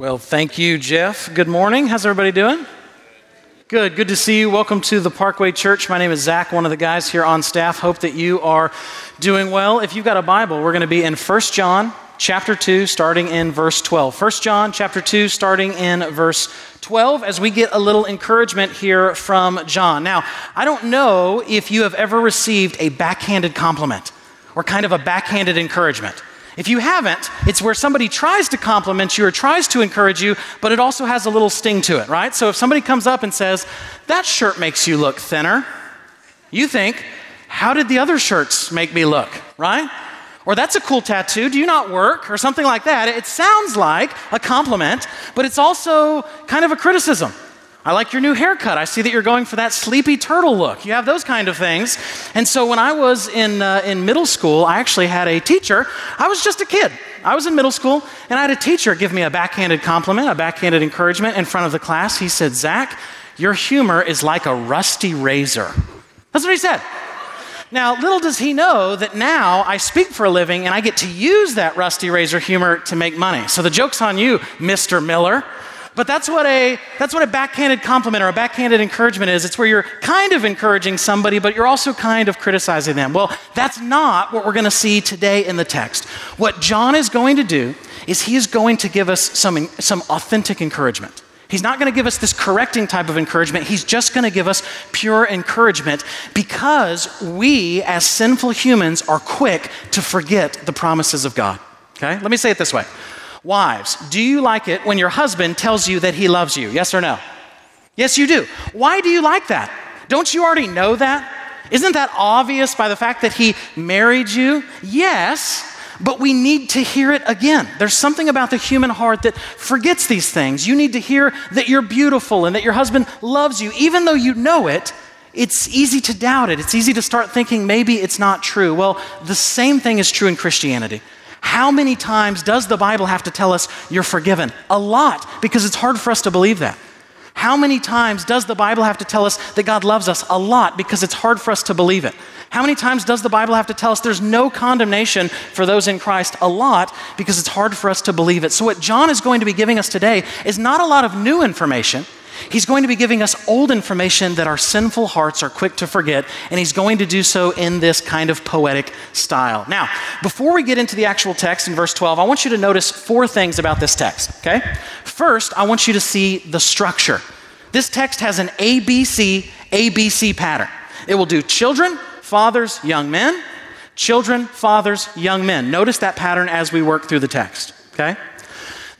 Well, thank you, Jeff. Good morning. How's everybody doing? Good. Good to see you. Welcome to the Parkway Church. My name is Zach, one of the guys here on staff. Hope that you are doing well. If you've got a Bible, we're going to be in 1 John chapter 2, starting in verse 12. 1 John chapter 2, starting in verse 12, as we get a little encouragement here from John. Now, I don't know if you have ever received a backhanded compliment or kind of a backhanded encouragement. If you haven't, it's where somebody tries to compliment you or tries to encourage you, but it also has a little sting to it, right? So if somebody comes up and says, that shirt makes you look thinner, you think, how did the other shirts make me look, right? Or that's a cool tattoo, do you not work? Or something like that. It sounds like a compliment, but it's also kind of a criticism. I like your new haircut. I see that you're going for that sleepy turtle look. You have those kind of things. And so when I was in middle school, I actually had a teacher. I was just a kid. I was in middle school, and I had a teacher give me a backhanded compliment, a backhanded encouragement in front of the class. He said, Zach, your humor is like a rusty razor. That's what he said. Now, little does he know that now I speak for a living, and I get to use that rusty razor humor to make money. So the joke's on you, Mr. Miller. But that's what a backhanded compliment or a backhanded encouragement is. It's where you're kind of encouraging somebody, but you're also kind of criticizing them. Well, that's not what we're going to see today in the text. What John is going to do is he is going to give us some authentic encouragement. He's not going to give us this correcting type of encouragement. He's just going to give us pure encouragement because we as sinful humans are quick to forget the promises of God. Okay? Let me say it this way. Wives, do you like it when your husband tells you that he loves you? Yes or no? Yes, you do. Why do you like that? Don't you already know that? Isn't that obvious by the fact that he married you? Yes, but we need to hear it again. There's something about the human heart that forgets these things. You need to hear that you're beautiful and that your husband loves you, even though you know it. It's easy to doubt it. It's easy to start thinking maybe it's not true. Well, the same thing is true in Christianity. How many times does the Bible have to tell us you're forgiven? A lot, because it's hard for us to believe that. How many times does the Bible have to tell us that God loves us? A lot, because it's hard for us to believe it. How many times does the Bible have to tell us there's no condemnation for those in Christ? A lot, because it's hard for us to believe it. So what John is going to be giving us today is not a lot of new information. He's going to be giving us old information that our sinful hearts are quick to forget, and he's going to do so in this kind of poetic style. Now, before we get into the actual text in verse 12, I want you to notice four things about this text, okay? First, I want you to see the structure. This text has an ABC, ABC pattern. It will do children, fathers, young men, children, fathers, young men. Notice that pattern as we work through the text, okay?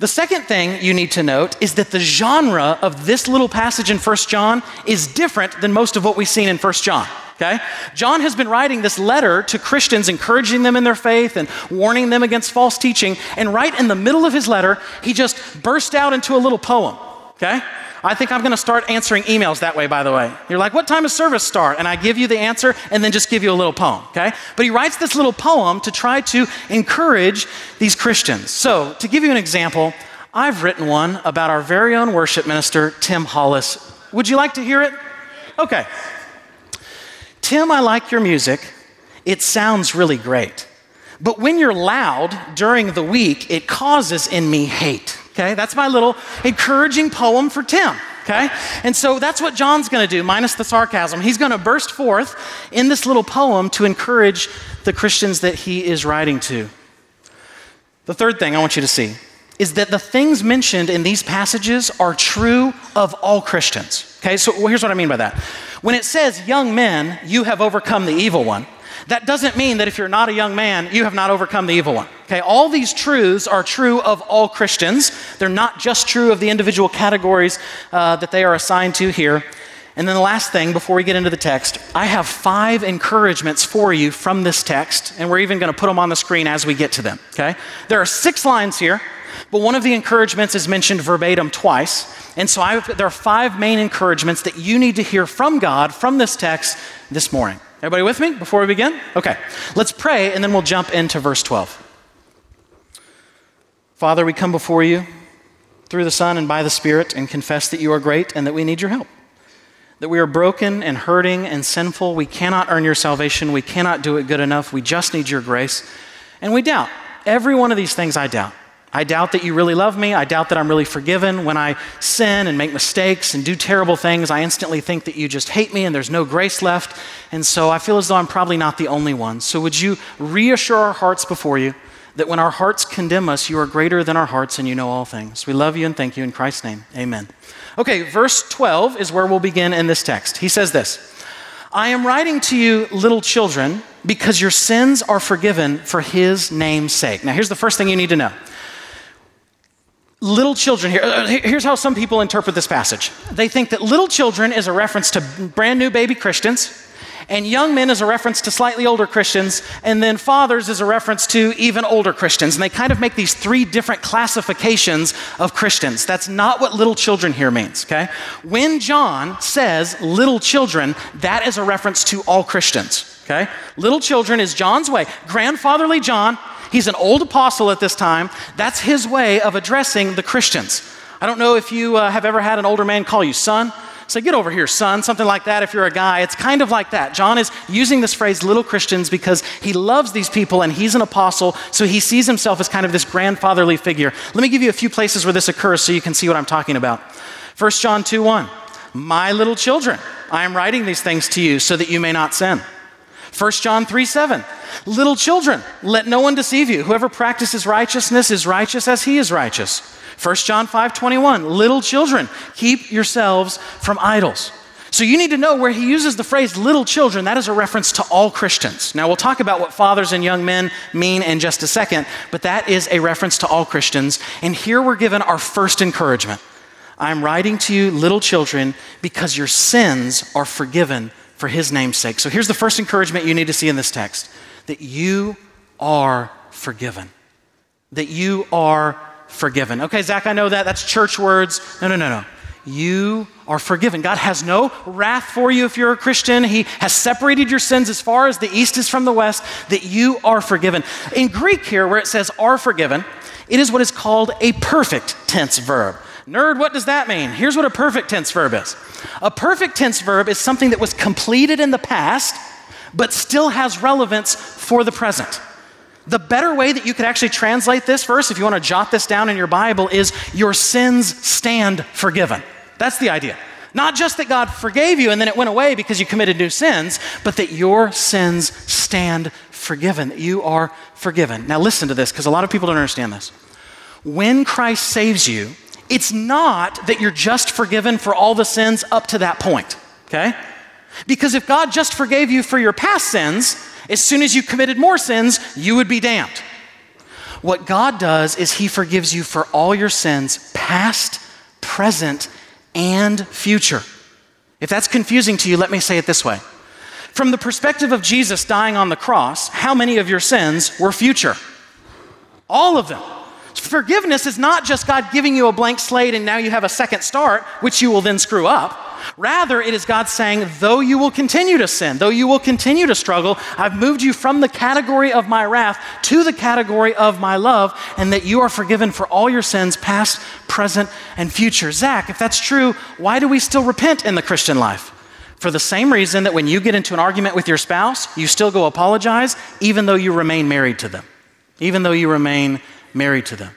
The second thing you need to note is that the genre of this little passage in 1 John is different than most of what we've seen in 1 John, okay? John has been writing this letter to Christians, encouraging them in their faith and warning them against false teaching, and right in the middle of his letter, he just burst out into a little poem, okay? I think I'm going to start answering emails that way, by the way. You're like, what time does service start? And I give you the answer and then just give you a little poem, okay? But he writes this little poem to try to encourage these Christians. So to give you an example, I've written one about our very own worship minister, Tim Hollis. Would you like to hear it? Okay. Tim, I like your music. It sounds really great. But when you're loud during the week, it causes in me hate. Okay, that's my little encouraging poem for Tim, okay? And so that's what John's going to do, minus the sarcasm. He's going to burst forth in this little poem to encourage the Christians that he is writing to. The third thing I want you to see is that the things mentioned in these passages are true of all Christians, okay? So here's what I mean by that. When it says, young men, you have overcome the evil one, that doesn't mean that if you're not a young man, you have not overcome the evil one. Okay, all these truths are true of all Christians. They're not just true of the individual categories that they are assigned to here. And then the last thing, before we get into the text, I have 5 encouragements for you from this text, and we're even going to put them on the screen as we get to them. Okay, there are 6 lines here, but one of the encouragements is mentioned verbatim twice. And so there are 5 main encouragements that you need to hear from God from this text this morning. Everybody with me before we begin? Okay, let's pray and then we'll jump into verse 12. Father, we come before you through the Son and by the Spirit and confess that you are great and that we need your help, that we are broken and hurting and sinful. We cannot earn your salvation. We cannot do it good enough. We just need your grace. And we doubt. Every one of these things I doubt. I doubt that you really love me. I doubt that I'm really forgiven. When I sin and make mistakes and do terrible things, I instantly think that you just hate me and there's no grace left. And so I feel as though I'm probably not the only one. So would you reassure our hearts before you that when our hearts condemn us, you are greater than our hearts and you know all things. We love you and thank you in Christ's name. Amen. Okay, verse 12 is where we'll begin in this text. He says this, I am writing to you, little children, because your sins are forgiven for his name's sake. Now here's the first thing you need to know. Little children, here's how some people interpret this passage. They think that little children is a reference to brand new baby Christians, and young men is a reference to slightly older Christians, and then fathers is a reference to even older Christians. And they kind of make these three different classifications of Christians. That's not what little children here means, okay? When John says little children, that is a reference to all Christians, okay? Little children is John's way. Grandfatherly John, he's an old apostle at this time. That's his way of addressing the Christians. I don't know if you have ever had an older man call you son. Say, get over here, son, something like that if you're a guy. It's kind of like that. John is using this phrase, little Christians, because he loves these people and he's an apostle, so he sees himself as kind of this grandfatherly figure. Let me give you a few places where this occurs so you can see what I'm talking about. 1 John 2:1, my little children, I am writing these things to you so that you may not sin. 1 John 3:7, little children, let no one deceive you. Whoever practices righteousness is righteous as he is righteous. 1 John 5:21, little children, keep yourselves from idols. So you need to know where he uses the phrase little children, that is a reference to all Christians. Now we'll talk about what fathers and young men mean in just a second, but that is a reference to all Christians. And here we're given our first encouragement. I'm writing to you, little children, because your sins are forgiven for his name's sake. So here's the first encouragement you need to see in this text, that you are forgiven. That you are forgiven. Okay, Zach, I know that. That's church words. No. You are forgiven. God has no wrath for you if you're a Christian. He has separated your sins as far as the east is from the west, that you are forgiven. In Greek here, where it says are forgiven, it is what is called a perfect tense verb. Nerd, what does that mean? Here's what a perfect tense verb is. A perfect tense verb is something that was completed in the past, but still has relevance for the present. The better way that you could actually translate this verse, if you want to jot this down in your Bible, is your sins stand forgiven. That's the idea. Not just that God forgave you and then it went away because you committed new sins, but that your sins stand forgiven, that you are forgiven. Now listen to this, because a lot of people don't understand this. When Christ saves you, it's not that you're just forgiven for all the sins up to that point, okay? Because if God just forgave you for your past sins, as soon as you committed more sins, you would be damned. What God does is he forgives you for all your sins, past, present, and future. If that's confusing to you, let me say it this way. From the perspective of Jesus dying on the cross, how many of your sins were future? All of them. Forgiveness is not just God giving you a blank slate and now you have a second start, which you will then screw up. Rather, it is God saying, though you will continue to sin, though you will continue to struggle, I've moved you from the category of my wrath to the category of my love, and that you are forgiven for all your sins, past, present, and future. Zach, if that's true, why do we still repent in the Christian life? For the same reason that when you get into an argument with your spouse, you still go apologize, even though you remain married to them, even though you remain married to them.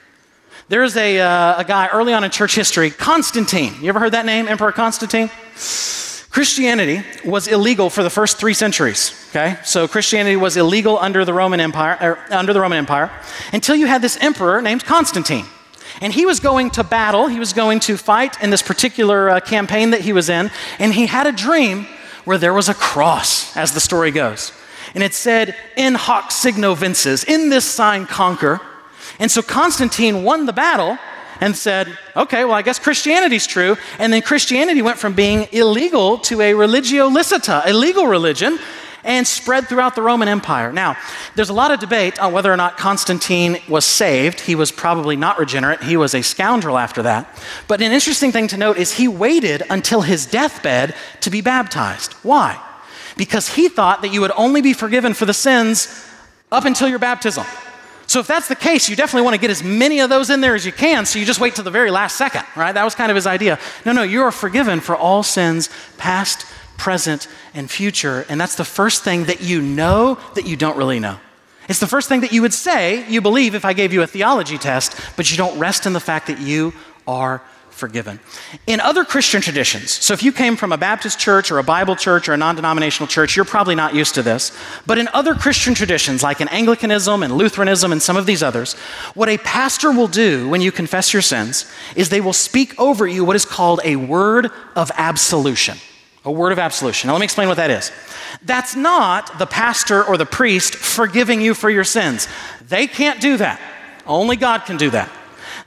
There is a guy early on in church history, Constantine. You ever heard that name, Emperor Constantine? Christianity was illegal for the first 3 centuries, okay? So Christianity was illegal under the Roman Empire until you had this emperor named Constantine. And he was going to battle, he was going to fight in this particular campaign that he was in, and he had a dream where there was a cross, as the story goes. And it said, "In hoc signo vinces, in this sign conquer." And so Constantine won the battle and said, okay, well, I guess Christianity's true. And then Christianity went from being illegal to a religio licita, a legal religion, and spread throughout the Roman Empire. Now, there's a lot of debate on whether or not Constantine was saved. He was probably not regenerate. He was a scoundrel after that. But an interesting thing to note is he waited until his deathbed to be baptized. Why? Because he thought that you would only be forgiven for the sins up until your baptism. So if that's the case, you definitely want to get as many of those in there as you can, so you just wait till the very last second, right? That was kind of his idea. No, you are forgiven for all sins, past, present, and future, and that's the first thing that you know that you don't really know. It's the first thing that you would say you believe if I gave you a theology test, but you don't rest in the fact that you are forgiven. In other Christian traditions, so if you came from a Baptist church or a Bible church or a non-denominational church, you're probably not used to this, but in other Christian traditions, like in Anglicanism and Lutheranism and some of these others, what a pastor will do when you confess your sins is they will speak over you what is called a word of absolution. A word of absolution. Now, let me explain what that is. That's not the pastor or the priest forgiving you for your sins. They can't do that. Only God can do that.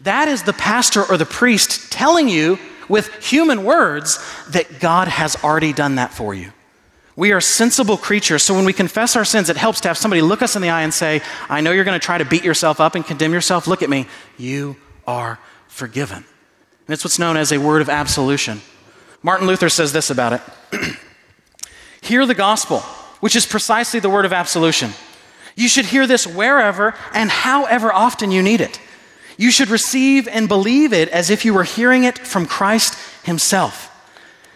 That is the pastor or the priest telling you with human words that God has already done that for you. We are sensible creatures, so when we confess our sins, it helps to have somebody look us in the eye and say, I know you're going to try to beat yourself up and condemn yourself. Look at me. You are forgiven. And it's what's known as a word of absolution. Martin Luther says this about it. Hear the gospel, which is precisely the word of absolution. You should hear this wherever and however often you need it. You should receive and believe it as if you were hearing it from Christ himself.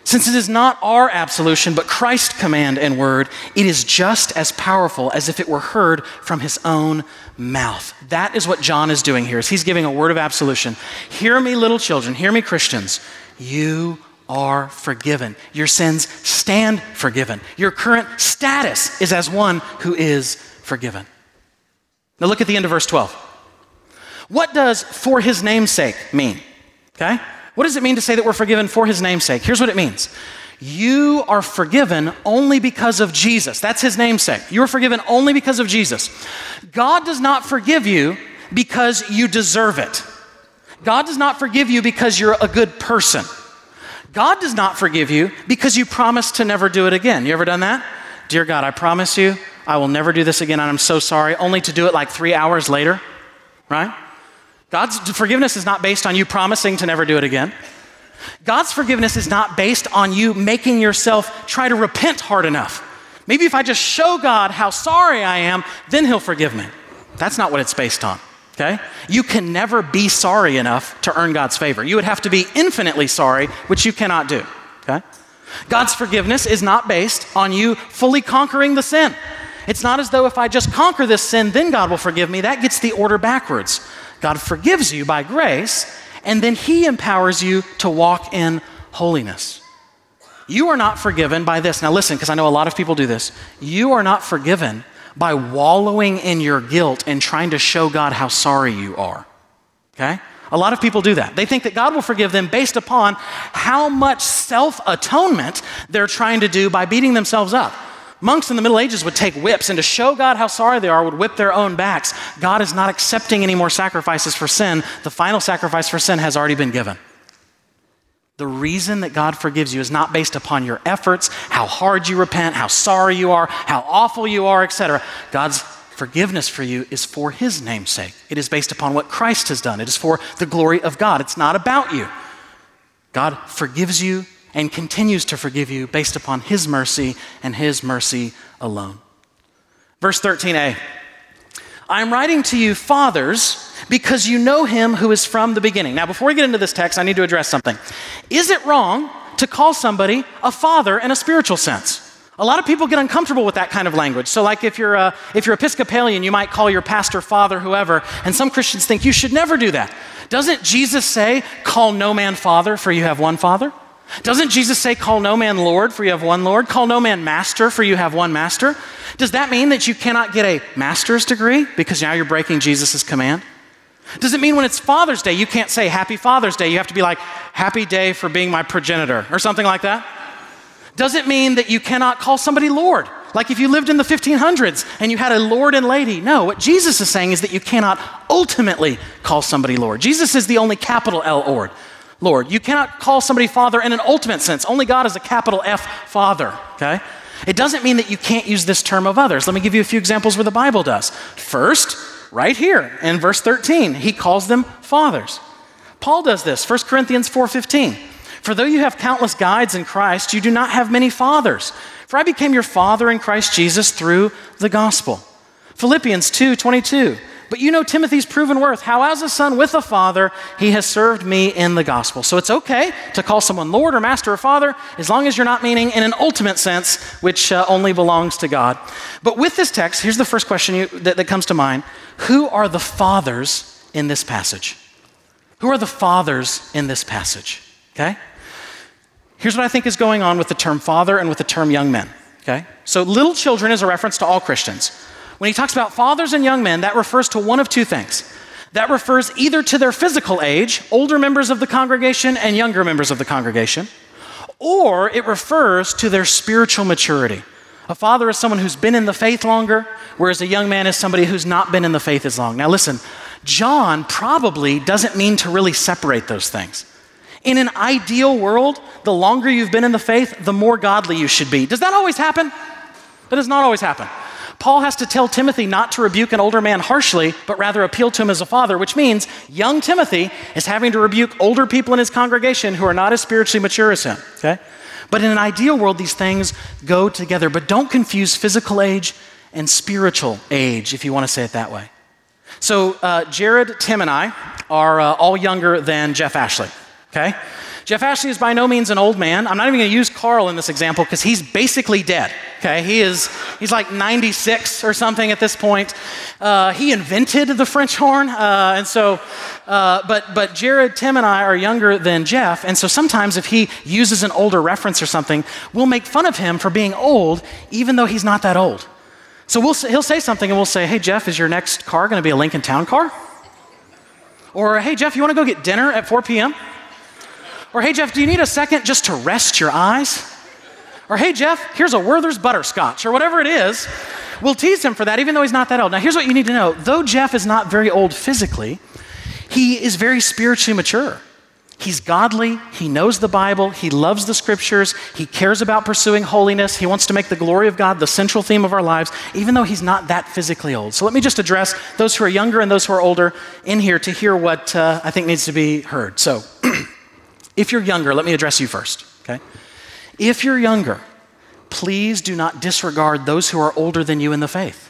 Since it is not our absolution, but Christ's command and word, it is just as powerful as if it were heard from his own mouth. That is what John is doing here, is he's giving a word of absolution. Hear me, little children. Hear me, Christians. You are forgiven. Your sins stand forgiven. Your current status is as one who is forgiven. Now look at the end of verse 12. What does for his name's sake mean? Okay? What does it mean to say that we're forgiven for his name's sake? Here's what it means. You are forgiven only because of Jesus. That's his namesake. You are forgiven only because of Jesus. God does not forgive you because you deserve it. God does not forgive you because you're a good person. God does not forgive you because you promised to never do it again. You ever done that? Dear God, I promise you, I will never do this again, and I'm so sorry, only to do it like 3 hours later, right? God's forgiveness is not based on you promising to never do it again. God's forgiveness is not based on you making yourself try to repent hard enough. Maybe if I just show God how sorry I am, then he'll forgive me. That's not what it's based on. Okay? You can never be sorry enough to earn God's favor. You would have to be infinitely sorry, which you cannot do. Okay? God's forgiveness is not based on you fully conquering the sin. It's not as though if I just conquer this sin, then God will forgive me. That gets the order backwards. God forgives you by grace, and then he empowers you to walk in holiness. You are not forgiven by this. Now listen, because I know a lot of people do this. You are not forgiven by wallowing in your guilt and trying to show God how sorry you are, okay? A lot of people do that. They think that God will forgive them based upon how much self-atonement they're trying to do by beating themselves up. Monks in the Middle Ages would take whips and to show God how sorry they are would whip their own backs. God is not accepting any more sacrifices for sin. The final sacrifice for sin has already been given. The reason that God forgives you is not based upon your efforts, how hard you repent, how sorry you are, how awful you are, etc. God's forgiveness for you is for his name's sake. It is based upon what Christ has done. It is for the glory of God. It's not about you. God forgives you and continues to forgive you based upon his mercy and his mercy alone. Verse 13a, I am writing to you, fathers, because you know him who is from the beginning. Now, before we get into this text, I need to address something. Is it wrong to call somebody a father in a spiritual sense? A lot of people get uncomfortable with that kind of language. So like if you're Episcopalian, you might call your pastor father, whoever, and some Christians think you should never do that. Doesn't Jesus say, call no man father, for you have one father? Doesn't Jesus say, call no man Lord, for you have one Lord? Call no man master, for you have one master? Does that mean that you cannot get a master's degree because now you're breaking Jesus' command? Does it mean when it's Father's Day, you can't say Happy Father's Day? You have to be like, Happy Day for being my progenitor or something like that? Does it mean that you cannot call somebody Lord? Like if you lived in the 1500s and you had a Lord and Lady? No, what Jesus is saying is that you cannot ultimately call somebody Lord. Jesus is the only capital L Lord. You cannot call somebody Father in an ultimate sense. Only God is a capital F Father, okay? It doesn't mean that you can't use this term of others. Let me give you a few examples where the Bible does. First, right here in verse 13, he calls them fathers. Paul does this, 1 Corinthians 4:15. For though you have countless guides in Christ, you do not have many fathers. For I became your father in Christ Jesus through the gospel. Philippians 2:22. But you know Timothy's proven worth, how as a son with a father, he has served me in the gospel. So it's okay to call someone Lord or Master or Father, as long as you're not meaning in an ultimate sense, which only belongs to God. But with this text, here's the first question that comes to mind. Who are the fathers in this passage? Who are the fathers in this passage, okay? Here's what I think is going on with the term father and with the term young men, okay? So little children is a reference to all Christians. When he talks about fathers and young men, that refers to one of two things. That refers either to their physical age, older members of the congregation and younger members of the congregation, or it refers to their spiritual maturity. A father is someone who's been in the faith longer, whereas a young man is somebody who's not been in the faith as long. Now listen, John probably doesn't mean to really separate those things. In an ideal world, the longer you've been in the faith, the more godly you should be. Does that always happen? That does not always happen. Paul has to tell Timothy not to rebuke an older man harshly, but rather appeal to him as a father, which means young Timothy is having to rebuke older people in his congregation who are not as spiritually mature as him, okay? But in an ideal world, these things go together. But don't confuse physical age and spiritual age, if you want to say it that way. So Jared, Tim, and I are all younger than Jeff Ashby, okay? Jeff Ashby is by no means an old man. I'm not even going to use Carl in this example because he's basically dead, okay? He's like 96 or something at this point. He invented the French horn, but Jared, Tim, and I are younger than Jeff, and so sometimes if he uses an older reference or something, we'll make fun of him for being old even though he's not that old. So he'll say something and we'll say, hey, Jeff, is your next car going to be a Lincoln Town Car? Or, hey, Jeff, you want to go get dinner at 4 p.m.? Or, hey, Jeff, do you need a second just to rest your eyes? Or, hey, Jeff, here's a Werther's butterscotch or whatever it is. We'll tease him for that even though he's not that old. Now, here's what you need to know. Though Jeff is not very old physically, he is very spiritually mature. He's godly, he knows the Bible, he loves the scriptures, he cares about pursuing holiness, he wants to make the glory of God the central theme of our lives, even though he's not that physically old. So let me just address those who are younger and those who are older in here to hear what I think needs to be heard. So if you're younger, let me address you first, okay? If you're younger, please do not disregard those who are older than you in the faith.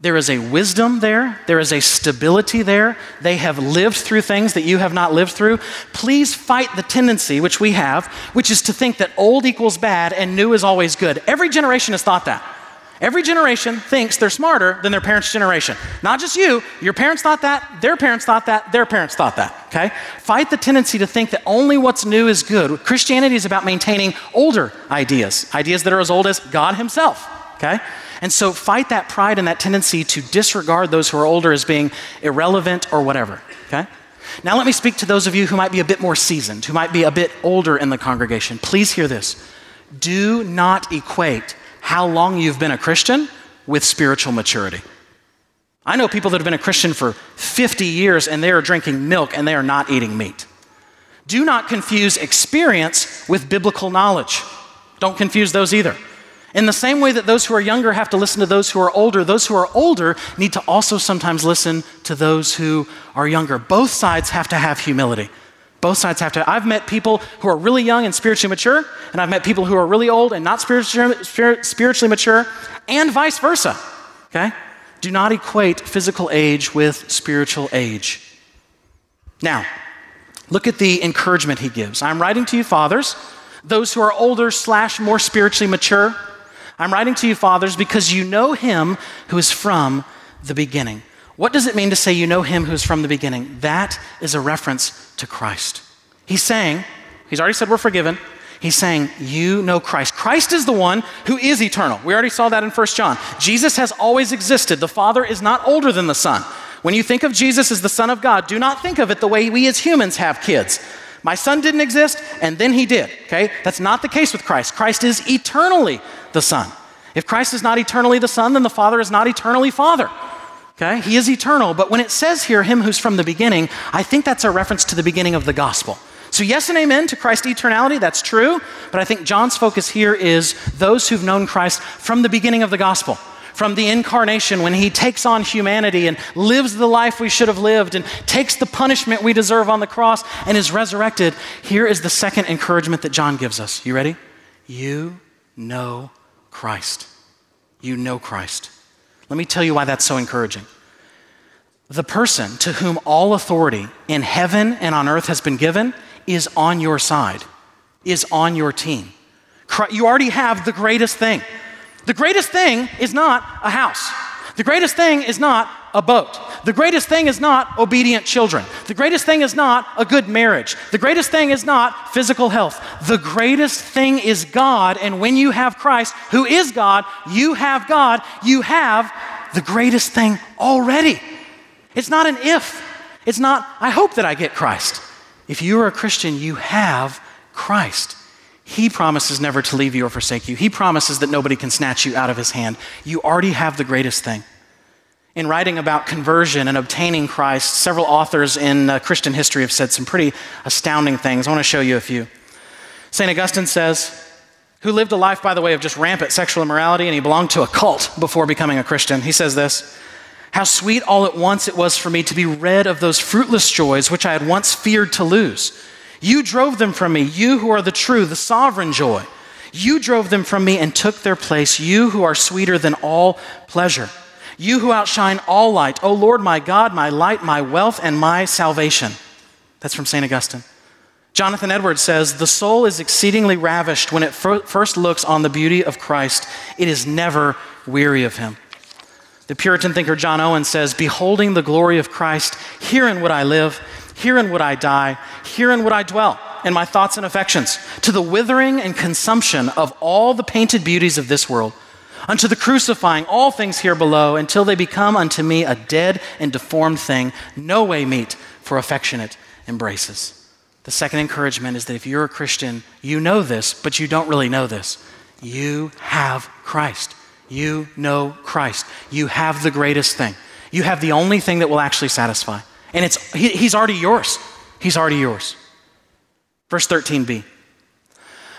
There is a wisdom there. There is a stability there. They have lived through things that you have not lived through. Please fight the tendency, which we have, which is to think that old equals bad and new is always good. Every generation has thought that. Every generation thinks they're smarter than their parents' generation. Not just you. Your parents thought that. Their parents thought that. Their parents thought that, okay? Fight the tendency to think that only what's new is good. Christianity is about maintaining older ideas, ideas that are as old as God himself, okay? And so fight that pride and that tendency to disregard those who are older as being irrelevant or whatever, okay? Now let me speak to those of you who might be a bit more seasoned, who might be a bit older in the congregation. Please hear this. Do not equate how long you've been a Christian with spiritual maturity. I know people that have been a Christian for 50 years and they are drinking milk and they are not eating meat. Do not confuse experience with biblical knowledge. Don't confuse those either. In the same way that those who are younger have to listen to those who are older need to also sometimes listen to those who are younger. Both sides have to have humility. Both sides have to. I've met people who are really young and spiritually mature, and I've met people who are really old and not spiritually mature, and vice versa, okay? Do not equate physical age with spiritual age. Now, look at the encouragement he gives. I'm writing to you, fathers, those who are older / more spiritually mature. I'm writing to you, fathers, because you know him who is from the beginning. What does it mean to say you know him who is from the beginning? That is a reference to Christ. He's saying, he's already said we're forgiven. He's saying, you know Christ. Christ is the one who is eternal. We already saw that in 1 John. Jesus has always existed. The Father is not older than the Son. When you think of Jesus as the Son of God, do not think of it the way we as humans have kids. My son didn't exist, and then he did, okay? That's not the case with Christ. Christ is eternally the Son. If Christ is not eternally the Son, then the Father is not eternally Father, okay? He is eternal, but when it says here, him who's from the beginning, I think that's a reference to the beginning of the gospel. So yes and amen to Christ's eternality, that's true, but I think John's focus here is those who've known Christ from the beginning of the gospel. From the incarnation, when he takes on humanity and lives the life we should have lived and takes the punishment we deserve on the cross and is resurrected, here is the second encouragement that John gives us. You ready? You know Christ. You know Christ. Let me tell you why that's so encouraging. the person to whom all authority in heaven and on earth has been given is on your side, is on your team. You already have the greatest thing. The greatest thing is not a house. The greatest thing is not a boat. The greatest thing is not obedient children. The greatest thing is not a good marriage. The greatest thing is not physical health. The greatest thing is God, and when you have Christ, who is God, you have the greatest thing already. It's not an if. It's not, I hope that I get Christ. If you are a Christian, you have Christ. He promises never to leave you or forsake you. He promises that nobody can snatch you out of his hand. You already have the greatest thing. In writing about conversion and obtaining Christ, several authors in Christian history have said some pretty astounding things. I want to show you a few. St. Augustine says, who lived a life, by the way, of just rampant sexual immorality, and he belonged to a cult before becoming a Christian. He says this, how sweet all at once it was for me to be rid of those fruitless joys which I had once feared to lose. You drove them from me, you who are the true, the sovereign joy. You drove them from me and took their place, you who are sweeter than all pleasure. You who outshine all light, O Lord, my God, my light, my wealth, and my salvation. That's from St. Augustine. Jonathan Edwards says, the soul is exceedingly ravished when it first looks on the beauty of Christ. It is never weary of him. The Puritan thinker John Owen says, beholding the glory of Christ, herein would I live, herein would I die, herein would I dwell, in my thoughts and affections, to the withering and consumption of all the painted beauties of this world, unto the crucifying all things here below, until they become unto me a dead and deformed thing, no way meet for affectionate embraces. The second encouragement is that if you're a Christian, you know this, but you don't really know this. You have Christ. You know Christ. You have the greatest thing. You have the only thing that will actually satisfy. And he's already yours. He's already yours. Verse 13b.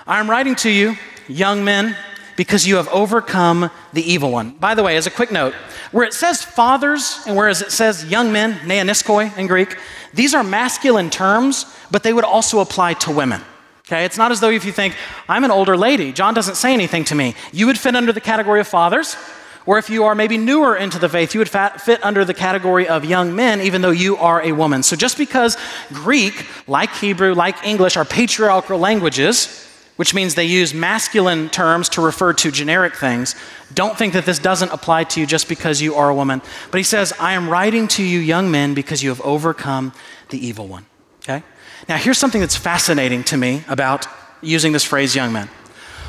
I am writing to you, young men, because you have overcome the evil one. By the way, as a quick note, where it says fathers and whereas it says young men, neoniskoi in Greek, these are masculine terms, but they would also apply to women. Okay, it's not as though if you think, I'm an older lady, John doesn't say anything to me. You would fit under the category of fathers, or if you are maybe newer into the faith, you would fit under the category of young men, even though you are a woman. So just because Greek, like Hebrew, like English, are patriarchal languages, which means they use masculine terms to refer to generic things. Don't think that this doesn't apply to you just because you are a woman. But he says, I am writing to you, young men, because you have overcome the evil one, okay? Now, here's something that's fascinating to me about using this phrase, young men.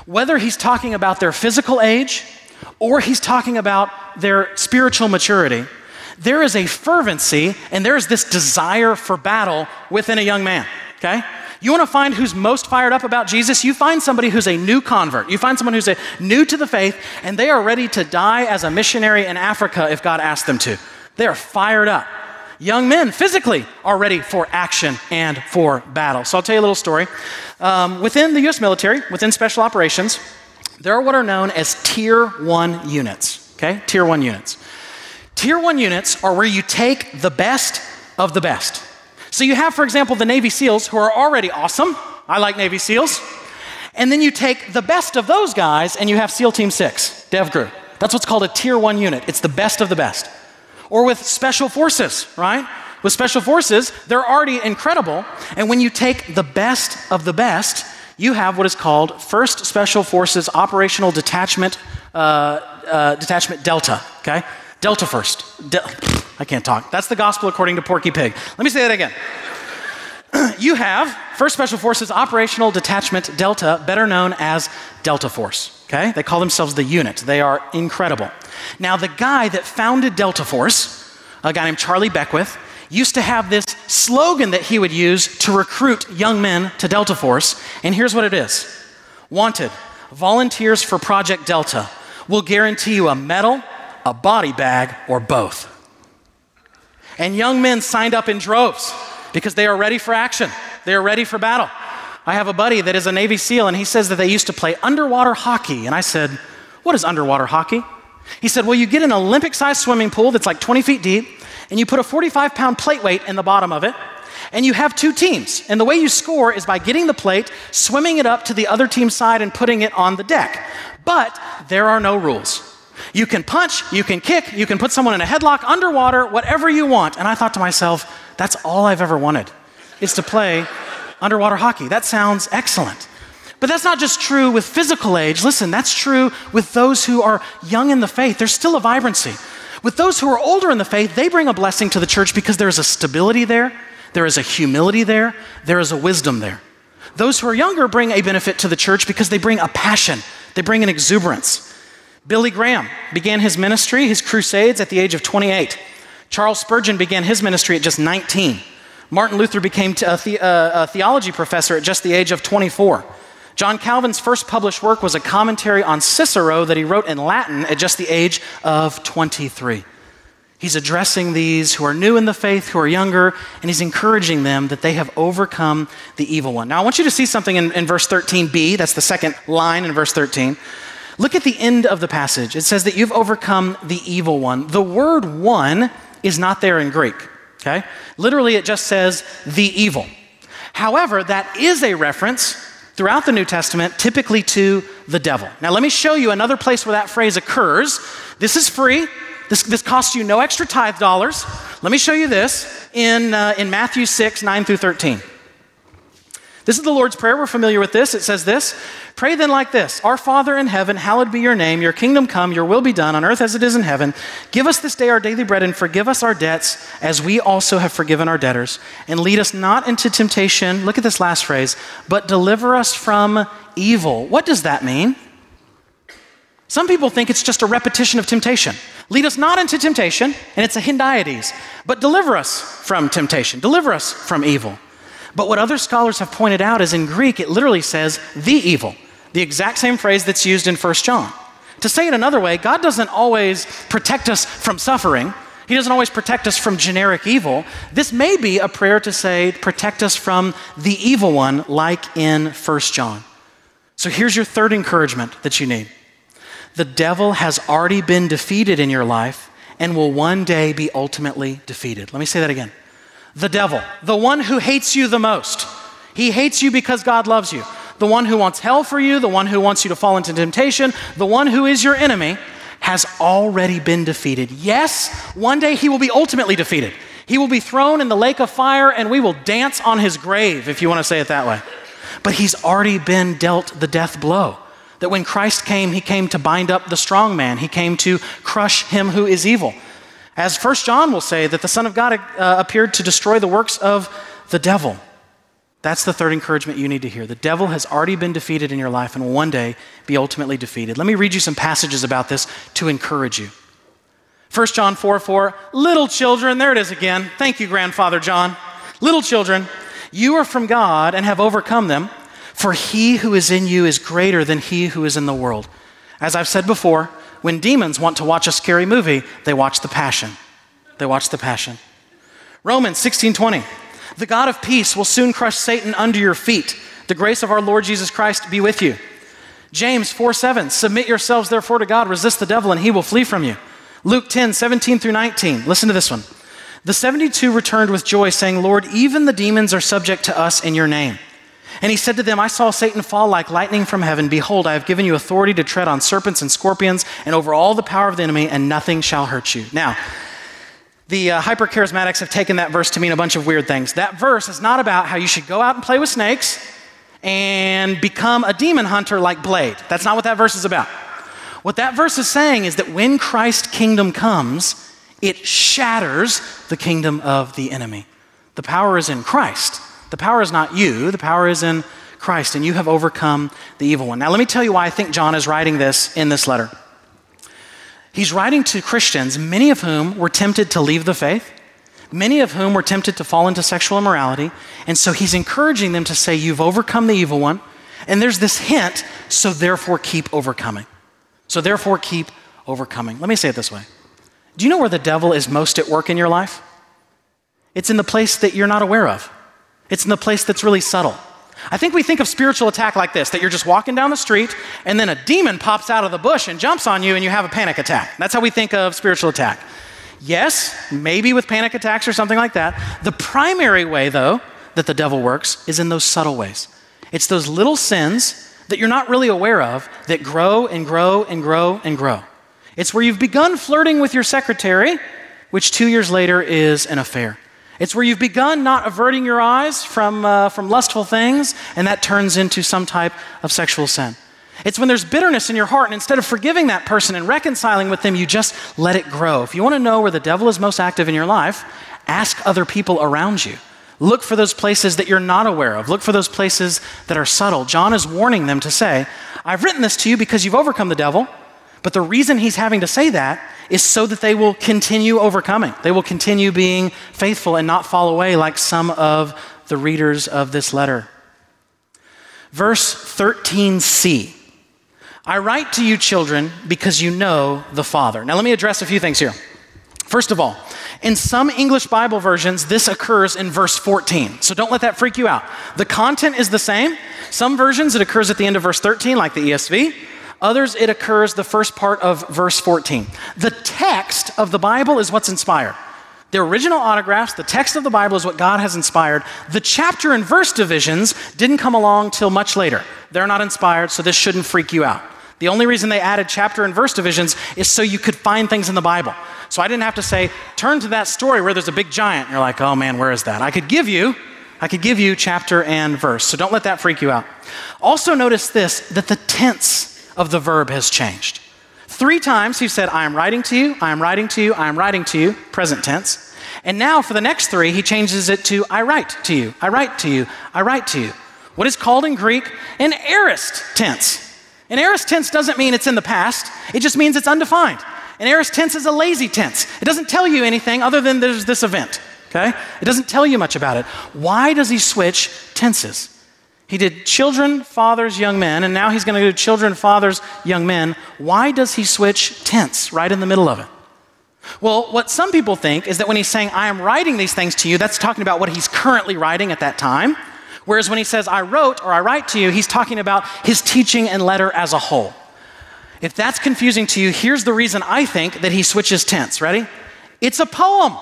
Whether he's talking about their physical age or he's talking about their spiritual maturity, there is a fervency and there is this desire for battle within a young man, okay? You want to find who's most fired up about Jesus? You find somebody who's a new convert. You find someone who's new to the faith, and they are ready to die as a missionary in Africa if God asked them to. They are fired up. Young men physically are ready for action and for battle. So I'll tell you a little story. Within the U.S. military, within special operations, there are what are known as Tier 1 units, okay? Tier 1 units. Tier 1 units are where you take the best of the best. So you have, for example, the Navy SEALs who are already awesome. I like Navy SEALs. And then you take the best of those guys and you have SEAL Team 6, Dev Group. That's what's called a Tier 1 unit. It's the best of the best. Or with Special Forces, right? With Special Forces, they're already incredible. And when you take the best of the best, you have what is called First Special Forces Operational Detachment Delta, okay? Delta First. I can't talk. That's the gospel according to Porky Pig. Let me say that again. You have First Special Forces Operational Detachment Delta, better known as Delta Force, okay? They call themselves the unit. They are incredible. Now, the guy that founded Delta Force, a guy named Charlie Beckwith, used to have this slogan that he would use to recruit young men to Delta Force, and here's what it is. Wanted, volunteers for Project Delta will guarantee you a medal, a body bag, or both. And young men signed up in droves because they are ready for action. They are ready for battle. I have a buddy that is a Navy SEAL, and he says that they used to play underwater hockey. And I said, what is underwater hockey? He said, well, you get an Olympic-sized swimming pool that's like 20 feet deep, and you put a 45-pound plate weight in the bottom of it, and you have two teams. And the way you score is by getting the plate, swimming it up to the other team's side, and putting it on the deck. But there are no rules. You can punch, you can kick, you can put someone in a headlock, underwater, whatever you want. And I thought to myself, that's all I've ever wanted, is to play underwater hockey. That sounds excellent. But that's not just true with physical age. Listen, that's true with those who are young in the faith. There's still a vibrancy. With those who are older in the faith, they bring a blessing to the church because there is a stability there, there is a humility there, there is a wisdom there. Those who are younger bring a benefit to the church because they bring a passion, they bring an exuberance. Billy Graham began his ministry, his crusades, at the age of 28. Charles Spurgeon began his ministry at just 19. Martin Luther became a theology professor at just the age of 24. John Calvin's first published work was a commentary on Cicero that he wrote in Latin at just the age of 23. He's addressing these who are new in the faith, who are younger, and he's encouraging them that they have overcome the evil one. Now, I want you to see something in verse 13b. That's the second line in verse 13. Look at the end of the passage. It says that you've overcome the evil one. The word one is not there in Greek, okay? Literally, it just says the evil. However, that is a reference throughout the New Testament, typically to the devil. Now, let me show you another place where that phrase occurs. This is free. This costs you no extra tithe dollars. Let me show you this in Matthew 6, 9 through 13. This is the Lord's Prayer. We're familiar with this. It says this: pray then like this. Our Father in heaven, hallowed be your name. Your kingdom come, your will be done on earth as it is in heaven. Give us this day our daily bread and forgive us our debts as we also have forgiven our debtors. And lead us not into temptation. Look at this last phrase, but deliver us from evil. What does that mean? Some people think it's just a repetition of temptation. Lead us not into temptation, and it's a hindiades, but deliver us from temptation. Deliver us from evil. But what other scholars have pointed out is in Greek, it literally says the evil, the exact same phrase that's used in 1 John. To say it another way, God doesn't always protect us from suffering. He doesn't always protect us from generic evil. This may be a prayer to say, protect us from the evil one, like in 1 John. So here's your third encouragement that you need. The devil has already been defeated in your life and will one day be ultimately defeated. Let me say that again. The devil, the one who hates you the most. He hates you because God loves you. The one who wants hell for you, the one who wants you to fall into temptation, the one who is your enemy has already been defeated. Yes, one day he will be ultimately defeated. He will be thrown in the lake of fire and we will dance on his grave, if you want to say it that way. But he's already been dealt the death blow. That when Christ came, he came to bind up the strong man. He came to crush him who is evil. As 1 John will say, that the Son of God appeared to destroy the works of the devil. That's the third encouragement you need to hear. The devil has already been defeated in your life and will one day be ultimately defeated. Let me read you some passages about this to encourage you. 1 John 4:4, little children, there it is again. Thank you, Grandfather John. Little children, you are from God and have overcome them, for he who is in you is greater than he who is in the world. As I've said before, when demons want to watch a scary movie, they watch The Passion. They watch The Passion. Romans 16:20. The God of peace will soon crush Satan under your feet. The grace of our Lord Jesus Christ be with you. James 4:7. Submit yourselves therefore to God. Resist the devil and he will flee from you. Luke 10:17 through 19. Listen to this one. The 72 returned with joy saying, Lord, even the demons are subject to us in your name. And he said to them, I saw Satan fall like lightning from heaven. Behold, I have given you authority to tread on serpents and scorpions and over all the power of the enemy, and nothing shall hurt you. Now, the hypercharismatics have taken that verse to mean a bunch of weird things. That verse is not about how you should go out and play with snakes and become a demon hunter like Blade. That's not what that verse is about. What that verse is saying is that when Christ's kingdom comes, it shatters the kingdom of the enemy. The power is in Christ. The power is not you, the power is in Christ, and you have overcome the evil one. Now, let me tell you why I think John is writing this in this letter. He's writing to Christians, many of whom were tempted to leave the faith, many of whom were tempted to fall into sexual immorality, and so he's encouraging them to say, you've overcome the evil one, and there's this hint, so therefore keep overcoming. So therefore keep overcoming. Let me say it this way. Do you know where the devil is most at work in your life? It's in the place that you're not aware of. It's in the place that's really subtle. I think we think of spiritual attack like this, that you're just walking down the street and then a demon pops out of the bush and jumps on you and you have a panic attack. That's how we think of spiritual attack. Yes, maybe with panic attacks or something like that. The primary way, though, that the devil works is in those subtle ways. It's those little sins that you're not really aware of that grow and grow and grow and grow. It's where you've begun flirting with your secretary, which 2 years later is an affair. It's where you've begun not averting your eyes from lustful things, and that turns into some type of sexual sin. It's when there's bitterness in your heart, and instead of forgiving that person and reconciling with them, you just let it grow. If you want to know where the devil is most active in your life, ask other people around you. Look for those places that you're not aware of. Look for those places that are subtle. John is warning them to say, I've written this to you because you've overcome the devil, but the reason he's having to say that is so that they will continue overcoming. They will continue being faithful and not fall away like some of the readers of this letter. Verse 13c, I write to you, children, because you know the Father. Now let me address a few things here. First of all, in some English Bible versions, this occurs in verse 14. So don't let that freak you out. The content is the same. Some versions, it occurs at the end of verse 13, like the ESV. Others, it occurs the first part of verse 14. The text of the Bible is what's inspired. The original autographs, the text of the Bible is what God has inspired. The chapter and verse divisions didn't come along till much later. They're not inspired, so this shouldn't freak you out. The only reason they added chapter and verse divisions is so you could find things in the Bible. So I didn't have to say, turn to that story where there's a big giant. And you're like, oh man, where is that? I could give you chapter and verse. So don't let that freak you out. Also notice this, that the tense of the verb has changed. 3 times he said, I am writing to you, I am writing to you, I am writing to you, present tense. And now for the next 3, he changes it to, I write to you, I write to you, I write to you. What is called in Greek an aorist tense. An aorist tense doesn't mean it's in the past. It just means it's undefined. An aorist tense is a lazy tense. It doesn't tell you anything other than there's this event, okay? It doesn't tell you much about it. Why does he switch tenses? He did children, fathers, young men, and now he's going to do children, fathers, young men. Why does he switch tense right in the middle of it? Well, what some people think is that when he's saying, I am writing these things to you, that's talking about what he's currently writing at that time. Whereas when he says, I wrote or I write to you, he's talking about his teaching and letter as a whole. If that's confusing to you, here's the reason I think that he switches tense. Ready? It's a poem.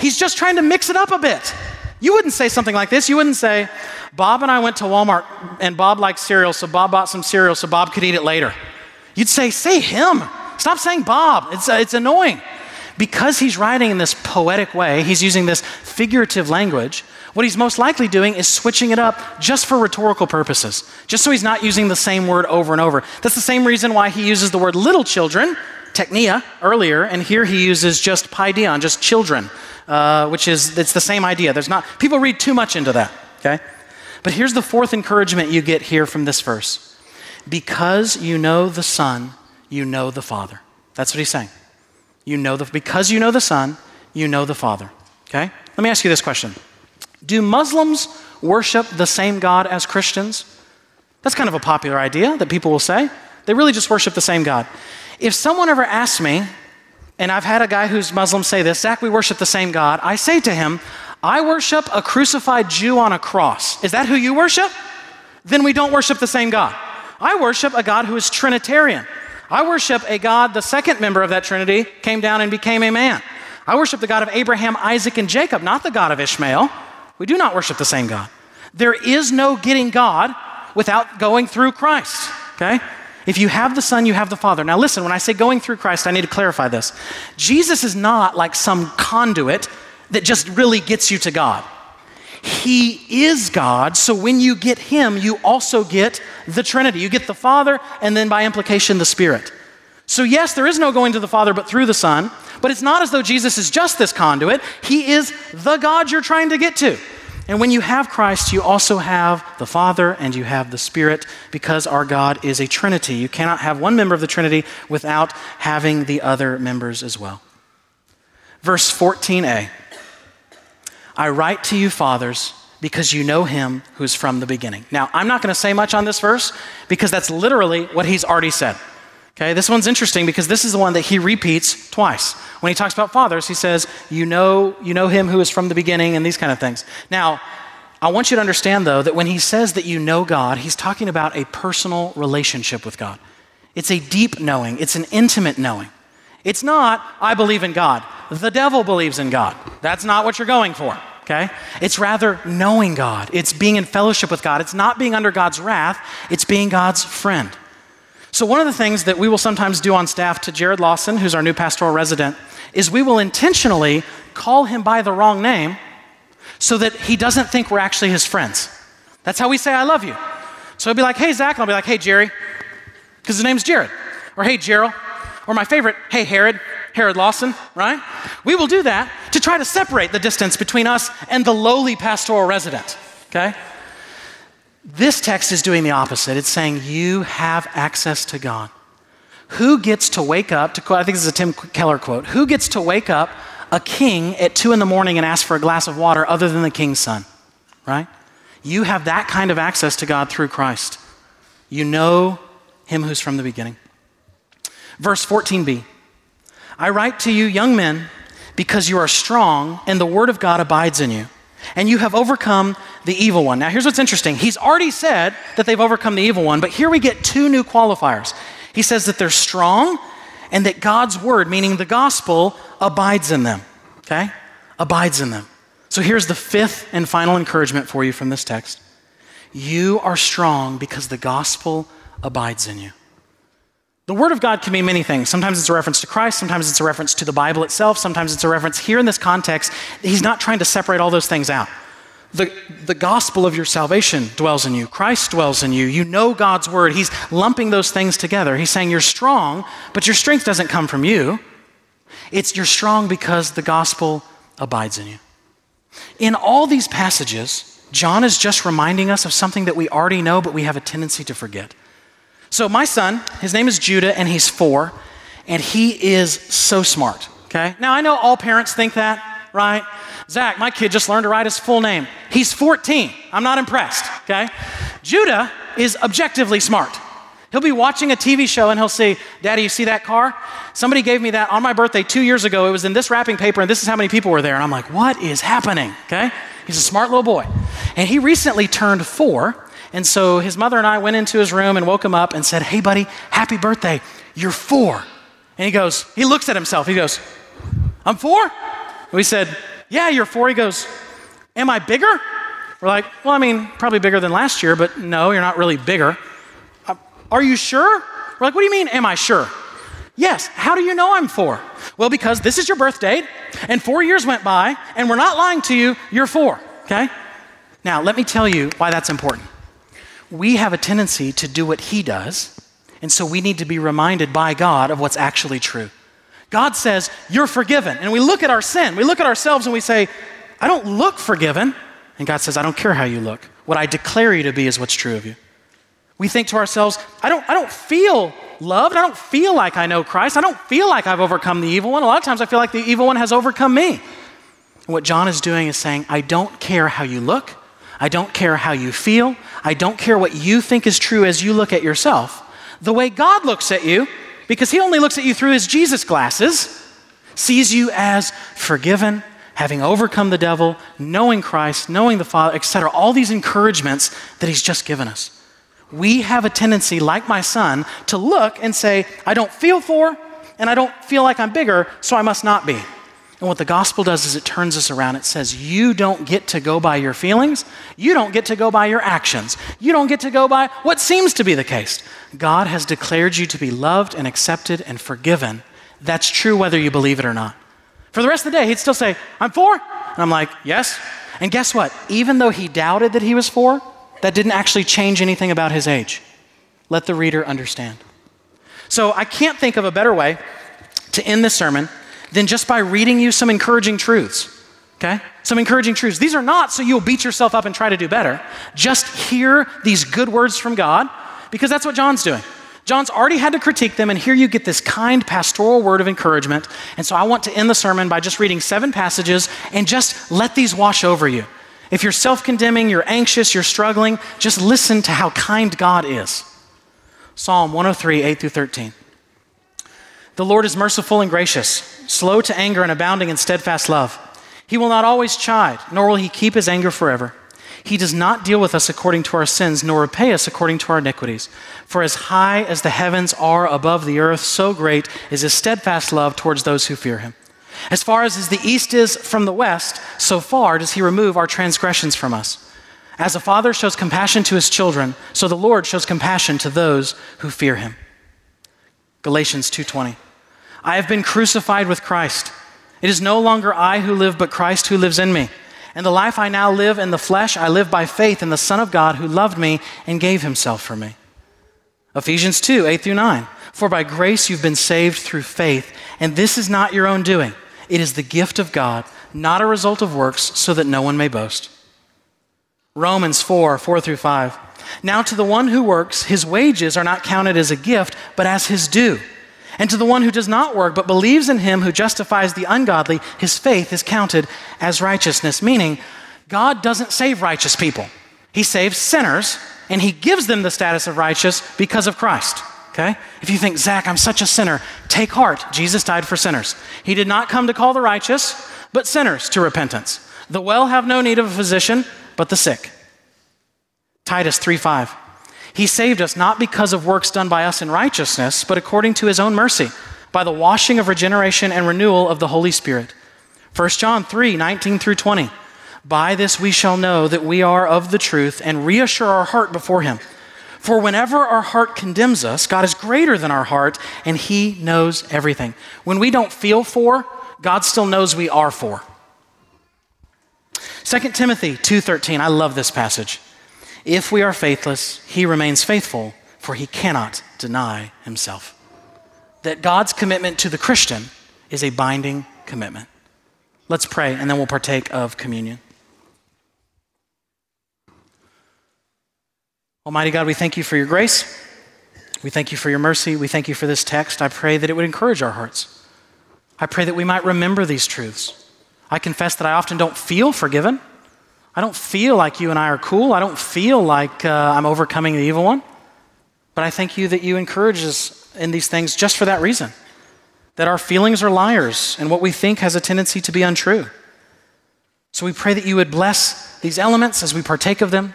He's just trying to mix it up a bit. You wouldn't say something like this. You wouldn't say, Bob and I went to Walmart and Bob liked cereal, so Bob bought some cereal so Bob could eat it later. You'd say him. Stop saying Bob. It's annoying. Because he's writing in this poetic way, he's using this figurative language, what he's most likely doing is switching it up just for rhetorical purposes, just so he's not using the same word over and over. That's the same reason why he uses the word little children, technia, earlier, and here he uses just paideon, just children, which is, it's the same idea. People read too much into that, okay? But here's the 4th encouragement you get here from this verse. Because you know the Son, you know the Father. That's what he's saying. Because you know the Son, you know the Father, okay? Let me ask you this question. Do Muslims worship the same God as Christians? That's kind of a popular idea that people will say. They really just worship the same God. If someone ever asks me, and I've had a guy who's Muslim say this, Zach, we worship the same God, I say to him, I worship a crucified Jew on a cross. Is that who you worship? Then we don't worship the same God. I worship a God who is Trinitarian. I worship a God, the second member of that Trinity, came down and became a man. I worship the God of Abraham, Isaac, and Jacob, not the God of Ishmael. We do not worship the same God. There is no getting God without going through Christ, okay? If you have the Son, you have the Father. Now listen, when I say going through Christ, I need to clarify this. Jesus is not like some conduit that just really gets you to God. He is God, so when you get him, you also get the Trinity. You get the Father, and then by implication, the Spirit. So yes, there is no going to the Father but through the Son, but it's not as though Jesus is just this conduit. He is the God you're trying to get to. And when you have Christ, you also have the Father and you have the Spirit because our God is a Trinity. You cannot have one member of the Trinity without having the other members as well. Verse 14a, I write to you, fathers, because you know him who's from the beginning. Now, I'm not going to say much on this verse because that's literally what he's already said. Okay, this one's interesting because this is the one that he repeats twice. When he talks about fathers, he says, you know him who is from the beginning and these kind of things. Now, I want you to understand though that when he says that you know God, he's talking about a personal relationship with God. It's a deep knowing. It's an intimate knowing. It's not, I believe in God. The devil believes in God. That's not what you're going for, okay? It's rather knowing God. It's being in fellowship with God. It's not being under God's wrath. It's being God's friend. So one of the things that we will sometimes do on staff to Jared Lawson, who's our new pastoral resident, is we will intentionally call him by the wrong name so that he doesn't think we're actually his friends. That's how we say, I love you. So he'll be like, hey, Zach. And I'll be like, hey, Jerry, because his name's Jared. Or hey, Gerald. Or my favorite, hey, Herod. Herod Lawson, right? We will do that to try to separate the distance between us and the lowly pastoral resident, okay? This text is doing the opposite. It's saying you have access to God. Who gets to wake up, to quote, I think this is a Tim Keller quote, who gets to wake up a king at 2 a.m. and ask for a glass of water other than the king's son, right? You have that kind of access to God through Christ. You know him who's from the beginning. Verse 14b. I write to you, young men, because you are strong and the word of God abides in you, and you have overcome the evil one. Now, here's what's interesting. He's already said that they've overcome the evil one, but here we get 2 new qualifiers. He says that they're strong and that God's word, meaning the gospel, abides in them, okay? Abides in them. So here's the 5th and final encouragement for you from this text. You are strong because the gospel abides in you. The word of God can mean many things. Sometimes it's a reference to Christ. Sometimes it's a reference to the Bible itself. Sometimes it's a reference here in this context. He's not trying to separate all those things out. The gospel of your salvation dwells in you. Christ dwells in you. You know God's word. He's lumping those things together. He's saying you're strong, but your strength doesn't come from you. It's you're strong because the gospel abides in you. In all these passages, John is just reminding us of something that we already know, but we have a tendency to forget. So my son, his name is Judah, and he's 4, and he is so smart, okay? Now, I know all parents think that, right? Zach, my kid just learned to write his full name. He's 14. I'm not impressed, okay? Judah is objectively smart. He'll be watching a TV show, and he'll say, Daddy, you see that car? Somebody gave me that on my birthday 2 years ago. It was in this wrapping paper, and this is how many people were there. And I'm like, what is happening, okay? He's a smart little boy. And he recently turned 4, and so his mother and I went into his room and woke him up and said, hey, buddy, happy birthday. You're 4. And he goes, he looks at himself. He goes, I'm 4? And we said, yeah, you're 4. He goes, am I bigger? We're like, well, I mean, probably bigger than last year, but no, you're not really bigger. Are you sure? We're like, what do you mean, am I sure? Yes. How do you know I'm 4? Well, because this is your birth date, and 4 years went by, and we're not lying to you, you're 4, okay? Now, let me tell you why that's important. We have a tendency to do what he does, and so we need to be reminded by God of what's actually true. God says, you're forgiven. And we look at our sin, we look at ourselves and we say, I don't look forgiven. And God says, I don't care how you look. What I declare you to be is what's true of you. We think to ourselves, I don't feel loved. I don't feel like I know Christ. I don't feel like I've overcome the evil one. A lot of times I feel like the evil one has overcome me. And what John is doing is saying, I don't care how you look. I don't care how you feel. I don't care what you think is true as you look at yourself. The way God looks at you, because he only looks at you through his Jesus glasses, sees you as forgiven, having overcome the devil, knowing Christ, knowing the Father, etc. All these encouragements that he's just given us. We have a tendency, like my son, to look and say, I don't feel 4, and I don't feel like I'm bigger, so I must not be. And what the gospel does is it turns us around. It says, you don't get to go by your feelings. You don't get to go by your actions. You don't get to go by what seems to be the case. God has declared you to be loved and accepted and forgiven. That's true whether you believe it or not. For the rest of the day, he'd still say, I'm 4. And I'm like, yes. And guess what? Even though he doubted that he was 4, that didn't actually change anything about his age. Let the reader understand. So I can't think of a better way to end this sermon than just by reading you some encouraging truths, okay? Some encouraging truths. These are not so you'll beat yourself up and try to do better. Just hear these good words from God, because that's what John's doing. John's already had to critique them, and here you get this kind pastoral word of encouragement. And so I want to end the sermon by just reading 7 passages and just let these wash over you. If you're self-condemning, you're anxious, you're struggling, just listen to how kind God is. Psalm 103, 8 through 13. The Lord is merciful and gracious, slow to anger and abounding in steadfast love. He will not always chide, nor will he keep his anger forever. He does not deal with us according to our sins, nor repay us according to our iniquities. For as high as the heavens are above the earth, so great is his steadfast love towards those who fear him. As far as the east is from the west, so far does he remove our transgressions from us. As a father shows compassion to his children, so the Lord shows compassion to those who fear him. Galatians 2:20. I have been crucified with Christ. It is no longer I who live, but Christ who lives in me. And the life I now live in the flesh, I live by faith in the Son of God who loved me and gave himself for me. Ephesians 2:8-9. For by grace you've been saved through faith, and this is not your own doing. It is the gift of God, not a result of works, so that no one may boast. Romans 4:4-5. Now to the one who works, his wages are not counted as a gift, but as his due. And to the one who does not work, but believes in him who justifies the ungodly, his faith is counted as righteousness. Meaning, God doesn't save righteous people. He saves sinners, and he gives them the status of righteous because of Christ. Okay? If you think, Zach, I'm such a sinner, take heart. Jesus died for sinners. He did not come to call the righteous, but sinners to repentance. The well have no need of a physician, but the sick. Titus 3:5. He saved us not because of works done by us in righteousness, but according to his own mercy, by the washing of regeneration and renewal of the Holy Spirit. 1 John 3:19-20. By this we shall know that we are of the truth and reassure our heart before him. For whenever our heart condemns us, God is greater than our heart, and he knows everything. When we don't feel for, God still knows we are for. 2 Timothy 2:13, I love this passage. If we are faithless, he remains faithful, for he cannot deny himself. That God's commitment to the Christian is a binding commitment. Let's pray, and then we'll partake of communion. Almighty God, we thank you for your grace. We thank you for your mercy. We thank you for this text. I pray that it would encourage our hearts. I pray that we might remember these truths. I confess that I often don't feel forgiven. I don't feel like you and I are cool. I don't feel like I'm overcoming the evil one. But I thank you that you encourage us in these things just for that reason, that our feelings are liars and what we think has a tendency to be untrue. So we pray that you would bless these elements as we partake of them,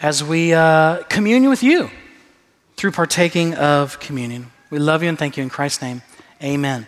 as we commune with you through partaking of communion. We love you and thank you in Christ's name. Amen.